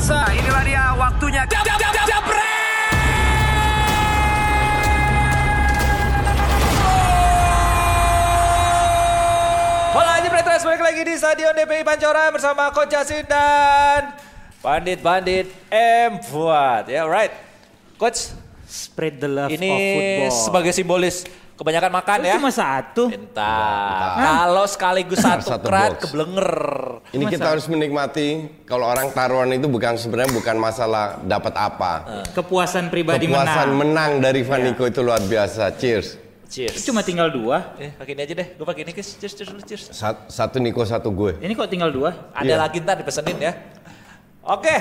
pemirsa, inilah dia waktunya. Balik lagi di Stadion DPI Pancoran bersama Coach Yasin dan Bandit-Bandit M4. Ya, yeah, right. Coach, spread the love ini of football. Ini sebagai simbolis kebanyakan makan ya. Cuma satu. Entar. Kalau sekaligus satu kerat keblenger. Ini kita harus menikmati kalau orang taruhan itu bukan sebenarnya bukan masalah dapat apa. Kepuasan pribadi menang. Kepuasan menang dari Vaniko itu luar biasa. Cheers. Cheers. Cuma tinggal dua. Pakai ini aja deh. Gue pakai ini, guys. Cheers. Satu Niko, satu gue. Ini kok tinggal dua? Ada lagi ntar dipesenin ya. Oke,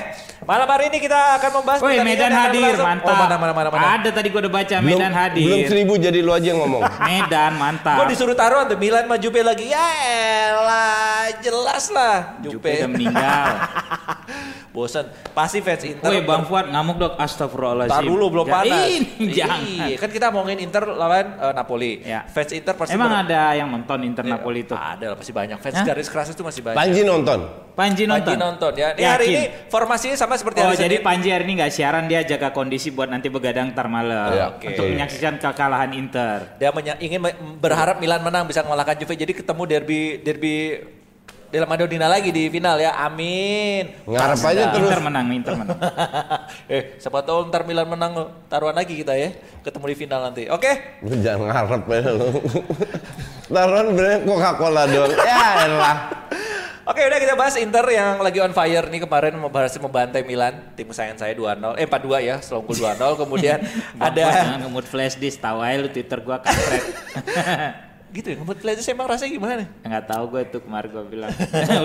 malam hari ini kita akan membahas. Woi, Medan hadir, mantap. Oh, mana. Ada tadi gue udah baca, Medan hadir. Belum 1000 jadi lu aja yang ngomong. Medan, mantap. Gue disuruh taruh antara Milan sama Juve lagi. Ya elah, jelas lah. Juve udah meninggal. Bosan, pasti fans Inter. Woi, Bang Fuad ngamuk dok, astagfirullahaladzim. Taruh dulu, belum panas. Jangan. Kan kita ngomongin Inter lawan Napoli. Ya. Fans Inter pasti. Emang ada yang nonton Inter Napoli itu? Ada lah, pasti banyak. Fans garis keras itu masih banyak. Panji nonton ya. Ini hari ini formasinya sama seperti hari Senin. Jadi Panji hari ini gak siaran, dia jaga kondisi buat nanti begadang ntar malam. Ya, okay. Untuk menyaksikan kekalahan Inter. Dia ingin berharap Milan menang bisa mengalahkan Juve. Jadi ketemu derby Della Madonnina lagi di final ya. Amin. Ngarep aja terus. Inter menang. Siapa tahu ntar Milan menang lo. Taruhan lagi kita ya. Ketemu di final nanti. Oke? Okay? Jangan ngarep ya lo. Taruhan bener Coca-Cola doang. Ya elah. Oke, udah kita bahas Inter yang lagi on fire nih, kemarin berhasil membantai Milan, tim kesayangan saya 4-2 ya, selongkul 2-0. Kemudian ada jangan ngemut flash disk, tahu aja lu Twitter gua kampret. Gitu ya, ngemut flash disk emang rasanya gimana? Enggak tahu gua tuh, kemarin gua bilang.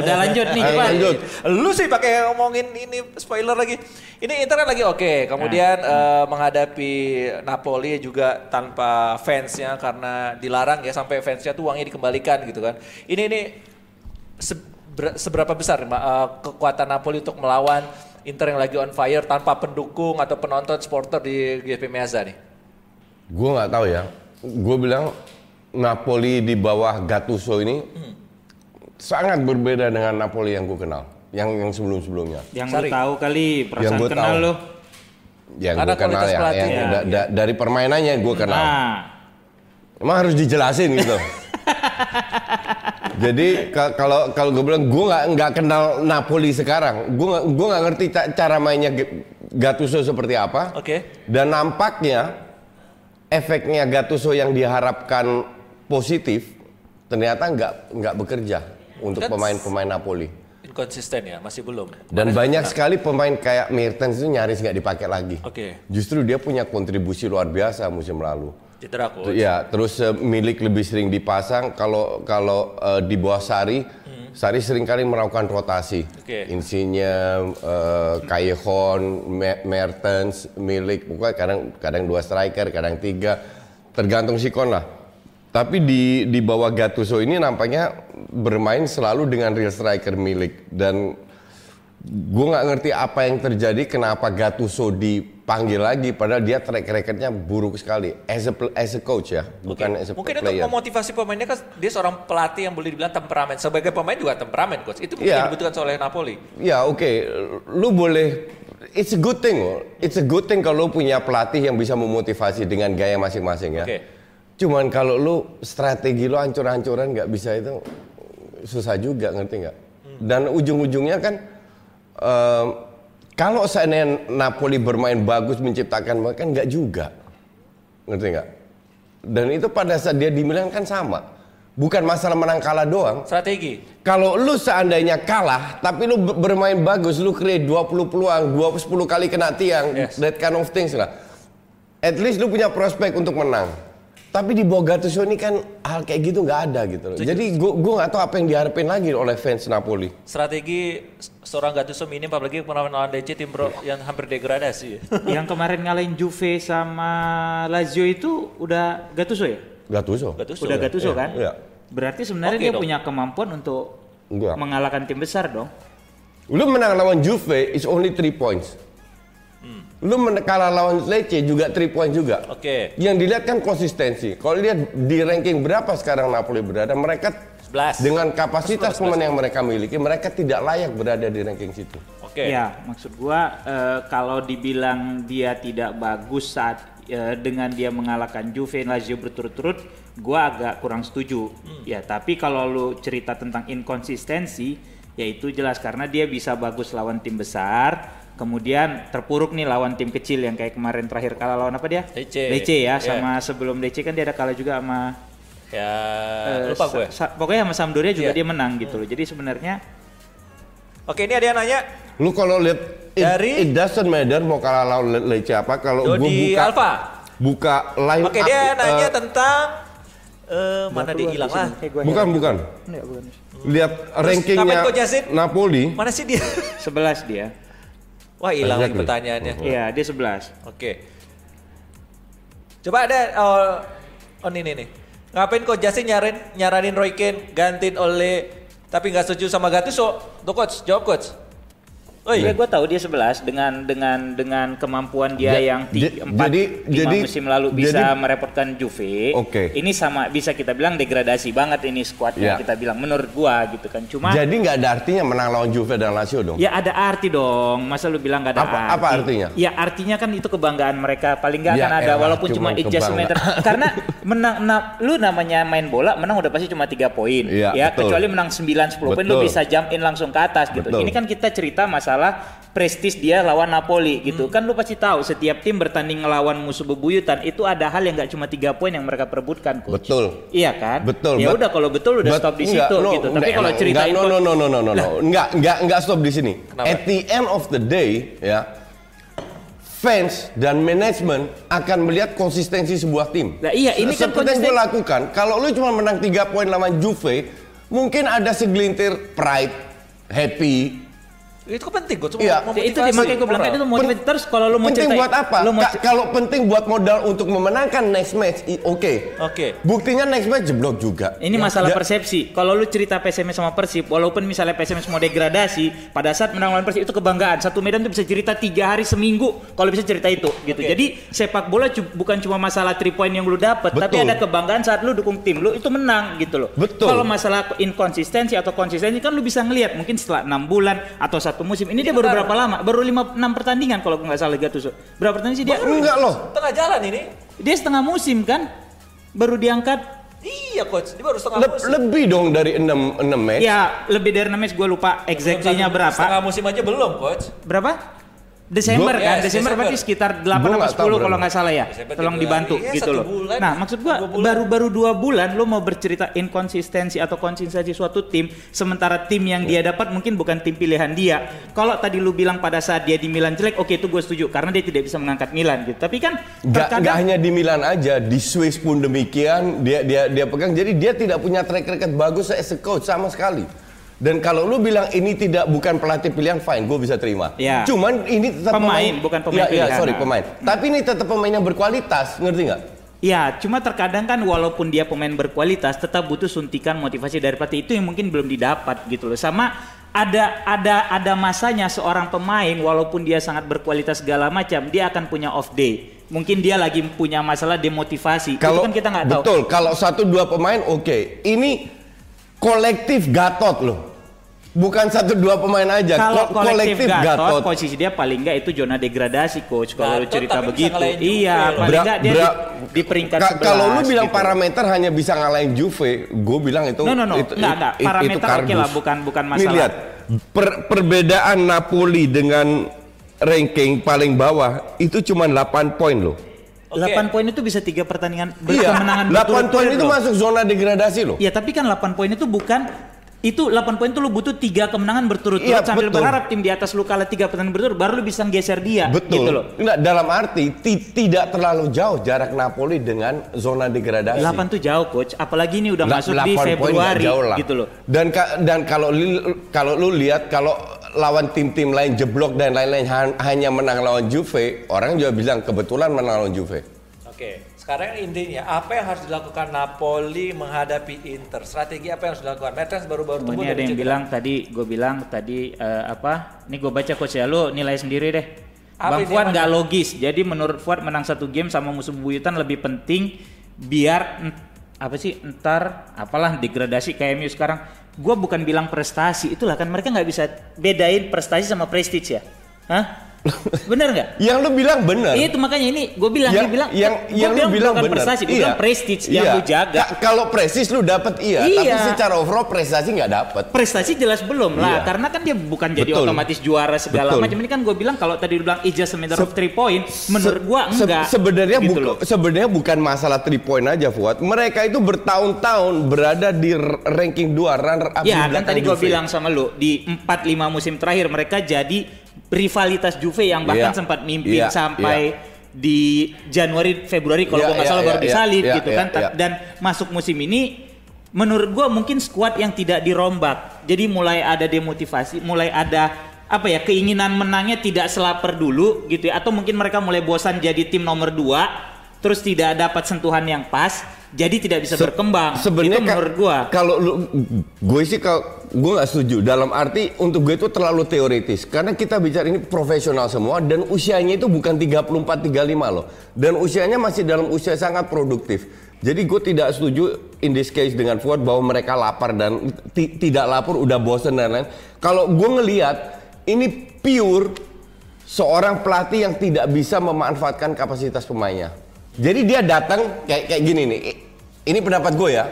Udah lanjut nih, Pak. Lu sih pakai ngomongin ini spoiler lagi. Ini Inter kan lagi oke. Kemudian menghadapi Napoli juga tanpa fansnya karena dilarang ya, sampai fansnya tuh uangnya dikembalikan gitu kan. Ini seberapa besar kekuatan Napoli untuk melawan Inter yang lagi on fire tanpa pendukung atau penonton supporter di GP Meazza nih? Gue nggak tahu ya. Gue bilang Napoli di bawah Gattuso ini sangat berbeda dengan Napoli yang gue kenal, yang sebelum-sebelumnya. Yang gue tahu kali, perasaan yang kenal lo. Yang gue kenal ya. Dari permainannya gue kenal. Nah. Emang harus dijelasin gitu. Jadi kalau gue bilang gue nggak kenal Napoli sekarang, gue nggak ngerti cara mainnya Gattuso seperti apa. Oke. Dan nampaknya efeknya Gattuso yang diharapkan positif ternyata nggak bekerja untuk pemain-pemain Napoli. Inkonsisten ya, masih belum. Dan banyak sekali pemain kayak Mertens itu nyaris nggak dipakai lagi. Oke. Justru dia punya kontribusi luar biasa musim lalu. Ya, terus Milik lebih sering dipasang. Kalau di bawah Sari seringkali melakukan rotasi. Okay. Insigne, Callejon, Mertens, Milik, pokoknya kadang 2 striker, kadang 3, tergantung sikon lah. Tapi di bawah Gattuso ini nampaknya bermain selalu dengan real striker Milik, dan gue nggak ngerti apa yang terjadi, kenapa Gattuso dipanggil lagi padahal dia track recordnya buruk sekali as a coach ya, bukan as a player. Mungkin untuk memotivasi pemainnya kan dia seorang pelatih yang boleh dibilang temperamen, sebagai pemain juga temperamen coach, itu mungkin dibutuhkan oleh Napoli. Ya oke. Lu boleh, it's a good thing kalau lu punya pelatih yang bisa memotivasi dengan gaya masing-masing ya. Okay. Cuman kalau lu strategi lu hancur-hancuran nggak bisa, itu susah juga, ngerti nggak? Dan ujung-ujungnya kan kalau seandainya Napoli bermain bagus menciptakan kan nggak juga, ngerti nggak? Dan itu pada saat dia di Milan kan sama, bukan masalah menang kalah doang. Strategi. Kalau lu seandainya kalah tapi lu bermain bagus, lu create 20 peluang, 10 kali kena tiang, that kind of things lah. At least lu punya prospek untuk menang. Tapi di bawah Gattuso ini kan hal kayak gitu nggak ada gitu loh. Jadi gue nggak tahu apa yang diharapin lagi oleh fans Napoli. Strategi seorang Gattuso minim, apalagi lawan Lecce, tim bro yang hampir degradasi. Yang kemarin ngalahin Juve sama Lazio itu udah Gattuso ya? Gattuso. Udah Gattuso kan? Iya. Berarti sebenarnya dia punya kemampuan untuk mengalahkan tim besar dong. Lu menang lawan Juve is only 3 points. Lu kalah lawan Lecce juga 3 poin juga. Oke. Yang dilihat kan konsistensi. Kalau lihat di ranking berapa sekarang Napoli berada, mereka 11. Dengan kapasitas pemain yang mereka miliki, mereka tidak layak berada di ranking situ. Oke. Oke. Ya, maksud gua kalau dibilang dia tidak bagus saat dengan dia mengalahkan Juve, Lazio berturut-turut, gua agak kurang setuju. Ya, tapi kalau lu cerita tentang inkonsistensi, ya itu jelas karena dia bisa bagus lawan tim besar. Kemudian terpuruk nih lawan tim kecil yang kayak kemarin terakhir kalah lawan apa dia? Lecce. Lecce ya, sama sebelum Lecce kan dia ada kalah juga sama lupa gue. Pokoknya sama Sampdoria juga dia menang gitu loh. Jadi sebenarnya oke, ini ada yang nanya. Lu kalau lihat it doesn't matter mau kalah lawan Lecce apa kalau gue buka line up. Oke, dia nanya tentang mana dia hilang lah. Bukan. Lihat rankingnya Napoli. Mana sih dia? 11 dia. Wah, hilang pertanyaannya. Iya, dia 11. Oke. Coba ada ini nih. Ngapain kok Jasin nyaranin Roy Keane gantiin oleh tapi nggak setuju sama Gattuso, tuh coach, jawab coach. Ya gue tahu dia 11 dengan kemampuan dia yang 4 musim lalu bisa merepotkan Juve. Okay. Ini sama bisa kita bilang degradasi banget ini skuadnya kita bilang menurut gua gitu kan. Cuma jadi nggak ada artinya menang lawan Juve dan Lazio dong. Ya ada arti dong. Masa lu bilang nggak ada arti? Apa artinya? Ya artinya kan itu kebanggaan mereka paling nggak akan ada walaupun cuma adjustment karena menang lu namanya main bola menang udah pasti cuma 3 poin. Ya kecuali menang 9-10 poin lu bisa jump in langsung ke atas gitu. Betul. Ini kan kita cerita masalah prestis dia lawan Napoli gitu kan lu pasti tahu setiap tim bertanding ngelawan musuh bebuyutan itu ada hal yang nggak cuma 3 poin yang mereka perebutkan coach. Betul. Iya kan? Betul. Ya udah kalau betul udah stop di situ gitu. Tapi kalau cerita itu enggak stop di sini. Kenapa? At the end of the day ya fans dan manajemen akan melihat konsistensi sebuah tim. Nah, iya ini seperti yang gue lakukan. Kalau lu cuma menang 3 poin lawan Juve mungkin ada segelintir pride, happy. Itu penting gue cuma motivasi. Itu makanya gue bilang kan itu motivasi. Terus kalau lu mau cerita penting buat apa? Kalau penting buat modal untuk memenangkan next match, oke. Buktinya next match jeblok juga. Ini masalah persepsi. Kalau lu cerita PSM sama Persib, walaupun misalnya PSM mau degradasi, pada saat menang lawan Persib itu kebanggaan. Satu medan tuh bisa cerita 3 hari seminggu kalau bisa cerita itu gitu. Okay. Jadi sepak bola bukan cuma masalah 3 point yang lu dapat, tapi ada kebanggaan saat lu dukung tim lu itu menang gitu loh. Betul. Kalau masalah inkonsistensi atau konsistensi kan lu bisa ngelihat mungkin setelah 6 bulan atau satu musim ini dia baru berapa lama? Baru 5-6 pertandingan kalau gue nggak salah Gattuso. Berapa pertandingan sih dia? Enggak loh. Tengah jalan ini. Dia setengah musim kan? Baru diangkat. Iya coach, dia baru setengah musim. Lebih dong dari 6 match. Iya, lebih dari 6 match gue lupa exactly-nya berapa. Setengah musim aja belum coach. Berapa? Desember kan? Desember berarti sekitar 8-10 kalau nggak salah ya. Tolong dibantu gitu loh. Nah maksud gue baru 2 bulan lo mau bercerita inkonsistensi atau konsistensi suatu tim. Sementara tim yang dia dapat mungkin bukan tim pilihan dia. Kalau tadi lu bilang pada saat dia di Milan jelek, oke itu gue setuju. Karena dia tidak bisa mengangkat Milan gitu. Tapi kan nggak hanya di Milan aja, di Swiss pun demikian. Dia pegang, jadi dia tidak punya track record bagus as a coach sama sekali. Dan kalau lu bilang ini bukan pelatih pilihan, fine, gue bisa terima. Ya. Cuman ini tetap pemain bukan pemain pilihan. Ya, sorry, pemain. Tapi ini tetap pemain yang berkualitas, ngerti nggak? Ya, cuma terkadang kan walaupun dia pemain berkualitas, tetap butuh suntikan motivasi dari pelatih itu yang mungkin belum didapat gitu loh. Sama ada masanya seorang pemain walaupun dia sangat berkualitas segala macam, dia akan punya off day. Mungkin dia lagi punya masalah demotivasi. Itu kan kita nggak tahu. Betul. Kalau 1-2 pemain, oke. Ini kolektif Gatot loh. Bukan 1-2 pemain aja. Kalau kolektif Gatot, posisi dia paling enggak itu zona degradasi coach. Kalau lu cerita begitu, iya paling enggak dia di peringkat 11. Kalau lu bilang gitu. Parameter hanya bisa ngalahin Juve, gue bilang itu enggak. Parameter oke lah, bukan masalah. Nih lihat perbedaan Napoli dengan ranking paling bawah itu cuma 8 poin loh. 8 poin itu bisa 3 pertandingan kemenangan berturut-turut. 8 poin itu masuk zona degradasi loh. Iya, tapi kan 8 poin itu bukan itu 8 poin itu lu butuh 3 kemenangan berturut-turut sambil berharap tim di atas lu kalah 3 pertandingan berturut baru lu bisa geser dia gitu loh. Enggak, dalam arti tidak terlalu jauh jarak Napoli dengan zona degradasi. 8 tuh jauh coach, apalagi ini udah masuk di Februari gitu loh. Dan kalau lu lihat kalau lawan tim-tim lain jeblok dan lain-lain hanya menang lawan Juve, orang juga bilang kebetulan menang lawan Juve. Oke. Sekarang intinya apa yang harus dilakukan Napoli menghadapi Inter? Strategi apa yang harus dilakukan? Mertens baru-baru tumbuh. Ini ada yang bilang tadi, gue bilang tadi apa? Ini gue baca coach ya, lu nilai sendiri deh. Bang Fuad nggak logis. Jadi menurut Fuad menang 1 game sama musuh buyutan lebih penting biar apa sih entar apalah degradasi kayak MU sekarang gue bukan bilang prestasi, itulah kan mereka nggak bisa bedain prestasi sama prestige ya. Hah? Bener nggak? Yang lu bilang bener. Iya itu makanya ini gue bilang yang lu bilang bukan bener. Prestasi, bukan prestige yang lu jaga. Kalau prestige lu dapat iya, tapi secara overall prestasi nggak dapat. Prestasi jelas belum lah, karena kan dia bukan jadi otomatis juara segala macam. Ini kan gue bilang kalau tadi lu bilang just a matter of 3 point, menurut gue enggak. Sebenarnya bukan masalah 3 point aja Fuad. Mereka itu bertahun-tahun berada di ranking 2 runner up. Iya kan tadi gue bilang sama lu di 4-5 musim terakhir mereka jadi rivalitas Juve yang bahkan sempat mimpin sampai di Januari Februari kalau gue nggak salah baru disalib gitu kan dan masuk musim ini menurut gue mungkin skuad yang tidak dirombak jadi mulai ada demotivasi, mulai ada apa ya keinginan menangnya tidak selaper dulu gitu ya, atau mungkin mereka mulai bosan jadi tim nomor 2 terus tidak dapat sentuhan yang pas jadi tidak bisa berkembang. Sebenarnya itu menurut gue kalau gue sih kalau gue nggak setuju dalam arti untuk gue itu terlalu teoritis karena kita bicara ini profesional semua dan usianya itu bukan 34-35 loh dan usianya masih dalam usia sangat produktif. Jadi gue tidak setuju in this case dengan Fuad bahwa mereka lapar dan tidak lapar udah bosen dan lain. Kalau gue ngelihat ini pure seorang pelatih yang tidak bisa memanfaatkan kapasitas pemainnya. Jadi dia datang kayak gini nih. Ini pendapat gue ya.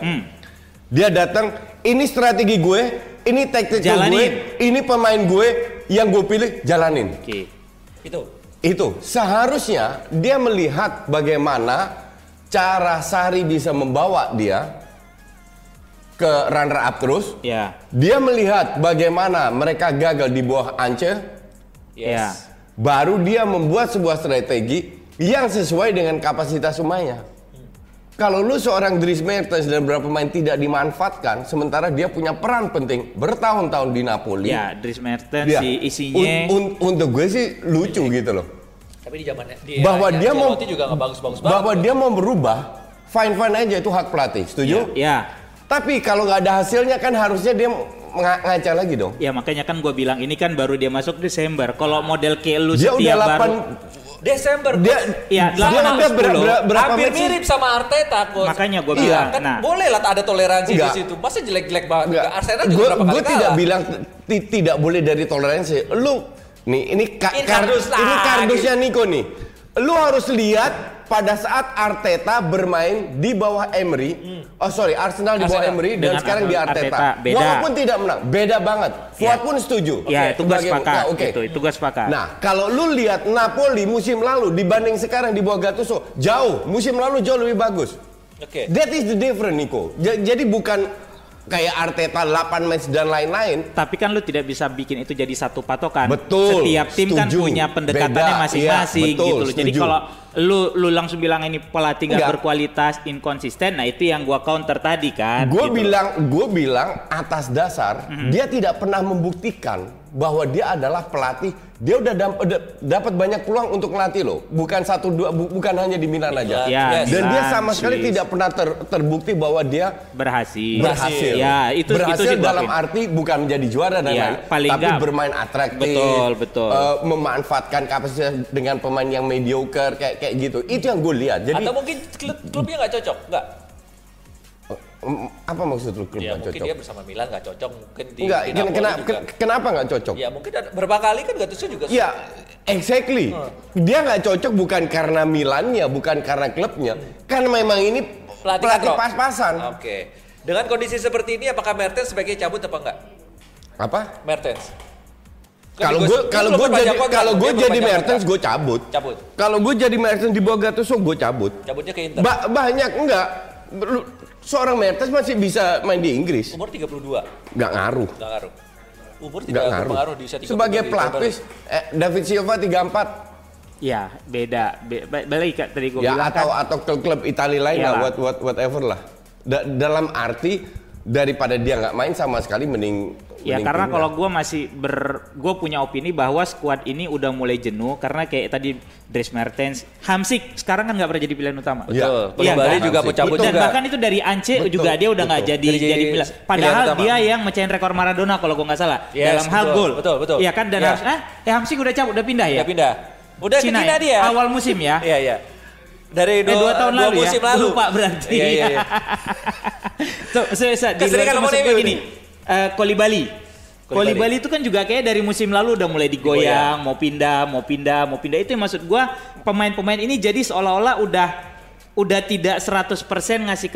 Dia datang, ini strategi gue. Ini taktik gue, ini pemain gue yang gue pilih jalanin. Oke. Itu seharusnya dia melihat bagaimana cara Sari bisa membawa dia ke runner up terus. Ya. Dia melihat bagaimana mereka gagal di bawah Ancelotti. Yes. Baru dia membuat sebuah strategi yang sesuai dengan kapasitas pemainnya. Kalau lu seorang Dries Mertens dan beberapa pemain tidak dimanfaatkan, sementara dia punya peran penting bertahun-tahun di Napoli. Ya, Dries Mertens si Insigne. Untuk gue sih lucu gitu loh. Tapi di zamannya bahwa dia mau juga bagus-bagus banget. Bahwa dia mau berubah, fine-fine aja itu hak pelatih. Setuju? Ya. Tapi kalau nggak ada hasilnya kan harusnya dia ngaca lagi dong. Ya makanya kan gue bilang ini kan baru dia masuk Desember. Kalau model kayak lu setiap baru Desember dia berapa hampir mirip sama Arteta coach. Makanya gue bilang kan boleh lah ada toleransi di situ. Masa jelek-jelek banget. Arsenal juga berapa kali kalah. Gue tidak bilang tidak boleh dari toleransi. Lu nih ini kardusnya Niko nih. Lu harus lihat pada saat Arteta bermain di bawah Emery. Arsenal di bawah Emery dan sekarang di Arteta. Walaupun tidak menang, beda banget. Fuad pun setuju. Ya, itu gas pakar. Itu gas pakar. Nah, kalau lu lihat Napoli musim lalu dibanding sekarang di bawah Gattuso, jauh. Musim lalu jauh lebih bagus. Oke. That is the difference, Nico. Jadi bukan kayak Arteta 8 match dan lain-lain. Tapi kan lu tidak bisa bikin itu jadi satu patokan. Betul. Setiap tim kan punya pendekatannya masing-masing gitu loh. Jadi kalau lu langsung bilang ini pelatih gak berkualitas, inkonsisten, nah itu yang gua counter tadi kan. Gua bilang atas dasar dia tidak pernah membuktikan bahwa dia adalah pelatih. Dia udah dapat banyak peluang untuk ngelatih loh. Bukan 1-2 bukan hanya di Milan aja. Ya, dan dia sama sekali tidak pernah terbukti bahwa dia berhasil. Ya, itu dalam arti bukan menjadi juara dan lain, tapi bermain atraktif. Betul. Memanfaatkan kapasitas dengan pemain yang mediocre kayak gitu. Itu yang gue lihat. Jadi atau mungkin klubnya nggak cocok, nggak? Apa maksud lu klub nggak cocok? Mungkin dia bersama Milan nggak cocok, mungkin di kenapa nggak cocok? Ya mungkin berapa kali kan Gattuso juga. Iya, exactly. Dia nggak cocok bukan karena Milannya, bukan karena klubnya, kan memang ini pelatih pas-pasan. Oke. Dengan kondisi seperti ini, apakah Mertens sebaiknya cabut apa enggak? Apa? Mertens. Kalau gue jadi Mertens gue cabut. Kalau gue jadi Mertens di bawah Gattuso gue cabut. Cabutnya ke Inter. Banyak enggak? Seorang Mertens masih bisa main di Inggris. Umur 32. Enggak ngaruh. Umur tidak berpengaruh di usia 32. Sebagai pelapis David Silva 34. Ya, beda. Balik tadi gue bilang atau klub Itali lain lah, whatever lah. Dalam arti daripada dia nggak main sama sekali mending karena kalau gue masih gue punya opini bahwa skuad ini udah mulai jenuh karena kayak tadi Dries Mertens, Hamsik sekarang kan nggak pernah jadi pilihan utama. Betul. Iya, Bali juga pecabut dan bahkan itu dari Ance juga dia udah nggak jadi pilihan. Padahal dia yang mecahin rekor Maradona kalau gue nggak salah dalam hal gol. Betul. Iya kan dan Hamsik udah cabut, udah pindah ya. Udah ke Cina dia. Awal musim ya. Iya. Dari 2 tahun lalu musim lalu. Lupa berarti. Iya. Keseringan ngomongin begini. Koulibaly itu kan juga kayak dari musim lalu udah mulai digoyang, mau pindah. Itu yang maksud gue, pemain-pemain ini jadi seolah-olah udah tidak 100% ngasih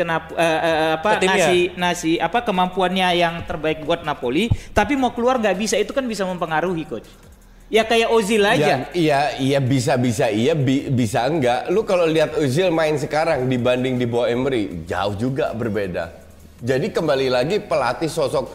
ngasih kemampuannya yang terbaik buat Napoli, tapi mau keluar nggak bisa. Itu kan bisa mempengaruhi, coach. Ya kayak Ozil aja. Iya bisa enggak. Lu kalau lihat Ozil main sekarang dibanding di bawah Emery, jauh juga berbeda. Jadi kembali lagi pelatih sosok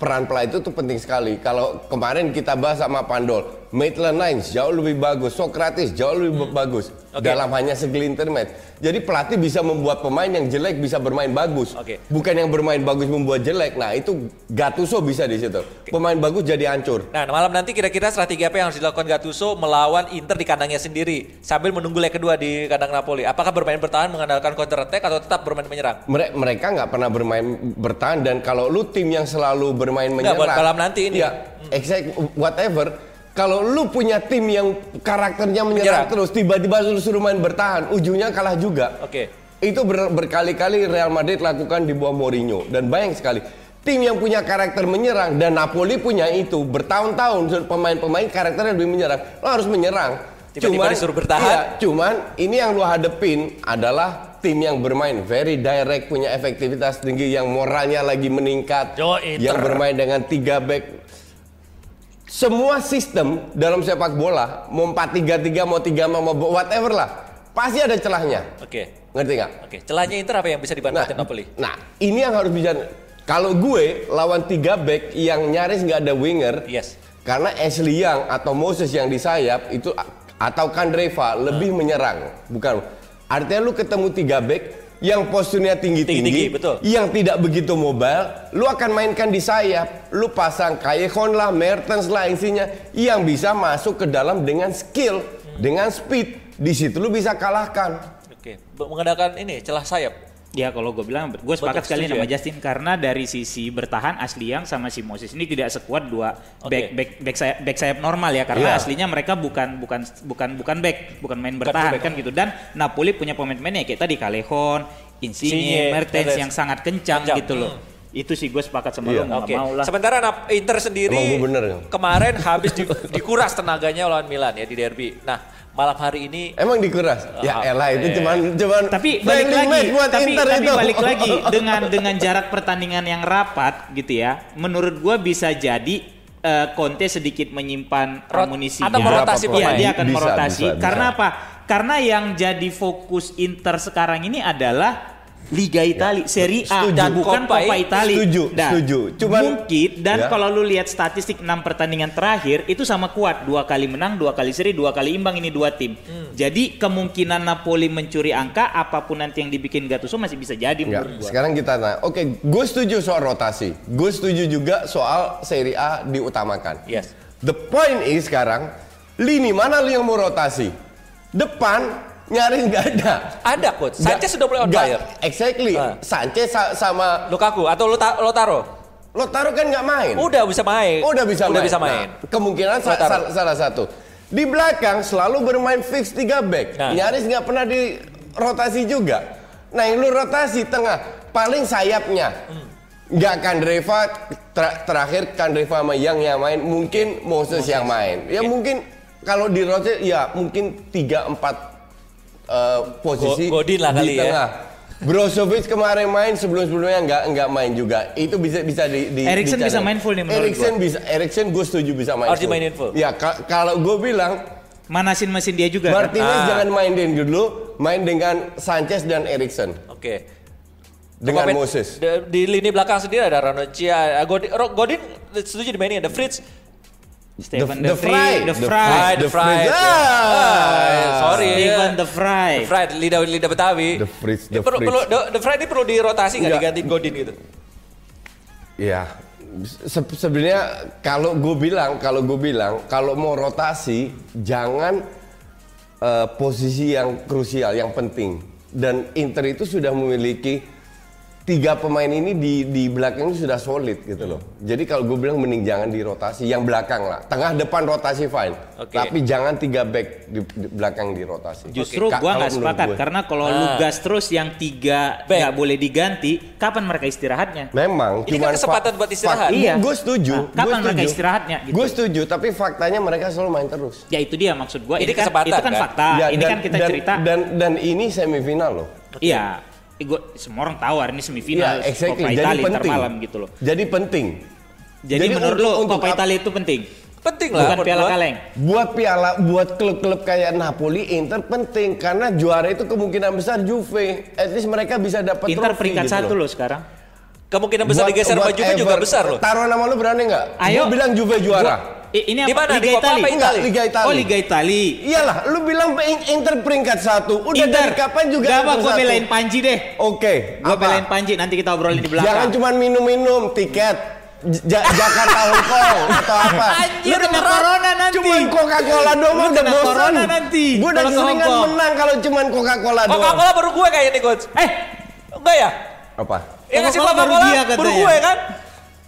peran pelatih itu tuh penting sekali. Kalau kemarin kita bahas sama Pandol, Maitland-Niles jauh lebih bagus, Socrates jauh lebih bagus. Okay. Dalam hanya segelintir match. Jadi pelatih bisa membuat pemain yang jelek bisa bermain bagus. Okay. Bukan yang bermain bagus membuat jelek. Nah, itu Gattuso bisa di situ. Okay. Pemain bagus jadi hancur. Nah, malam nanti kira-kira strategi apa yang harus dilakukan Gattuso melawan Inter di kandangnya sendiri sambil menunggu leg kedua di kandang Napoli? Apakah bermain bertahan mengandalkan counter attack atau tetap bermain menyerang? Mereka nggak pernah bermain bertahan, dan kalau lu tim yang selalu bermain menyerang. Nggak, buat malam nanti ini. Ya, exact whatever. Kalau lu punya tim yang karakternya menyerang terus, tiba-tiba lu suruh main bertahan, ujungnya kalah juga. Oke. Itu berkali-kali Real Madrid lakukan di bawah Mourinho, dan banyak sekali tim yang punya karakter menyerang, dan Napoli punya itu bertahun-tahun pemain-pemain karakternya lebih menyerang. Lu harus menyerang. Tiba-tiba disuruh bertahan. Iya, cuman ini yang lu hadepin adalah tim yang bermain very direct, punya efektivitas tinggi, yang moralnya lagi meningkat, yang bermain dengan 3 back. Semua sistem dalam sepak bola, mau 4-3-3, mau 3, mau whatever lah, pasti ada celahnya. Oke. Ngerti nggak? Oke. Celahnya Inter apa yang bisa dimanfaatin Napoli? Nah, ini yang harus bisa. Kalau gue lawan 3 back yang nyaris nggak ada winger, yes, karena Ashley Young atau Moses yang di sayap itu atau Kandreva lebih menyerang, bukan. Artinya lu ketemu 3 back yang posturnya tinggi-tinggi, yang tidak begitu mobile, lu akan mainkan di sayap. Lu pasang Callejon lah, Mertens lah, Insigne yang bisa masuk ke dalam dengan skill, dengan speed. Di situ lu bisa kalahkan. Oke, mengandalkan ini celah sayap. Ya kalau gue bilang, gue sepakat sekali sama Justin, karena dari sisi bertahan Ashley Young sama si Moses ini tidak sekuat 2 back sayap normal ya, karena aslinya mereka bukan back, bukan main bertahan kan gitu. Dan Napoli punya pemain-pemainnya kayak tadi Callejon, Insigne, Mertens yang sangat kencang. Gitu loh. Itu sih gue sepakat sama lo, nggak mau lah. Sementara Inter sendiri kemarin habis dikuras tenaganya lawan Milan ya di derby. Nah, malam hari ini emang dikuras. Ya elah itu cuman tapi balik lagi dengan jarak pertandingan yang rapat gitu ya. Menurut gua bisa jadi Conte sedikit menyimpan amunisinya atau merotasi pemain. Ya, dia akan merotasi. Karena apa? Karena yang jadi fokus Inter sekarang ini adalah Liga Italia, Serie A, dan bukan Coppa Italia. Setuju. Cuman mungkin, dan kalau lu lihat statistik 6 pertandingan terakhir itu sama kuat, 2 kali menang, 2 kali seri, 2 kali imbang, ini 2 tim. Jadi kemungkinan Napoli mencuri angka apapun nanti yang dibikin Gattuso masih bisa jadi menurut gua. Sekarang kita tanya. Oke, gue setuju soal rotasi. Gue setuju juga soal Serie A diutamakan. Yes. The point is sekarang lini mana lu yang mau rotasi? Depan nyaris nggak ada. Ada coach. Sanchez sudah mulai on fire. Exactly. Sanchez sama Lukaku atau Lautaro kan nggak main. Udah bisa main. Kemungkinan salah satu. Di belakang selalu bermain fix 3 back. Nyaris nggak pernah dirotasi juga. Nah, yang lu rotasi tengah paling sayapnya. Nggak Kandreva terakhir Kandreva sama yang main, mungkin Moses yang main. Ya mungkin kalau dirotasi ya mungkin 3-4 posisi Godin lah kali di tengah. Brozovic kemarin main, sebelum-sebelumnya enggak main juga. Itu bisa di Ericsson bisa main full nih menurut Ericsson gue setuju bisa main full. Harus dimainin full. Ya kalau gue bilang manasin mesin dia juga. Martinez jangan mainin dulu, main dengan Sanchez dan Ericsson. Oke. Dengan Moses. Di lini belakang sendiri ada Ranocchia, Godin setuju dimainin, ada Fritz. Stephen the Fried. Sorry. Stephen the Fried. The Fried lidah Betawi. The Fried ini perlu dirotasi nggak diganti Godin gitu? Ya, sebenarnya kalau gue bilang kalau mau rotasi jangan posisi yang krusial, yang penting. Dan Inter itu sudah memiliki tiga pemain ini di belakang sudah solid gitu loh. Jadi kalau gue bilang mending jangan dirotasi yang belakang lah. Tengah depan rotasi fine. Okay. Tapi jangan tiga back di belakang dirotasi. Justru okay. Gue nggak sepakat karena kalau lu gas terus yang tiga nggak boleh diganti, kapan mereka istirahatnya? Memang. Ini kan kesempatan buat istirahat. Iya. Gue setuju. Nah, kapan mereka istirahatnya? Gitu. Gue setuju. Tapi faktanya mereka selalu main terus. Ya itu dia maksud gue. Ini kan kesempatan. Itu kan fakta. Ya, ini kan kita cerita. Dan ini semifinal loh. Iya. Gue semua orang tahu ini semifinal ya, exactly. Coppa Italia ntar malam gitu loh. Jadi penting. Jadi menurut lo Coppa Italia itu penting? Penting lah. Bukan piala kaleng. Buat piala, buat klub-klub kayak Napoli, Inter penting. Karena juara itu kemungkinan besar Juve. At least mereka bisa dapat trofi. Inter peringkat gitu 1 loh sekarang. Kemungkinan besar digeser sama Juve juga besar loh. Taruh nama lo berani gak? Ayo. Gue bilang Juve juara. Ini apa? Liga Italia? Enggak, Liga Italia. Oh, Liga Italia. Iyalah, lu bilang Inter peringkat 1. Udah Inter. Dari kapan juga Inter 1? Gak apa, gue belain Panji deh. Oke. Gue belain Panji, nanti kita obrolin di belakang. Jangan cuma minum-minum, tiket. Jakarta Hong Kong atau apa. Anjir, kena corona nanti. Cuman Coca-Cola doang udah bosan. Corona nanti. Gue udah seringan menang kalau cuman Coca-Cola doang. Coca-Cola baru gue kayaknya, Coach. Enggak ya? Apa? Ya ngasih Coca-Cola baru gue kan?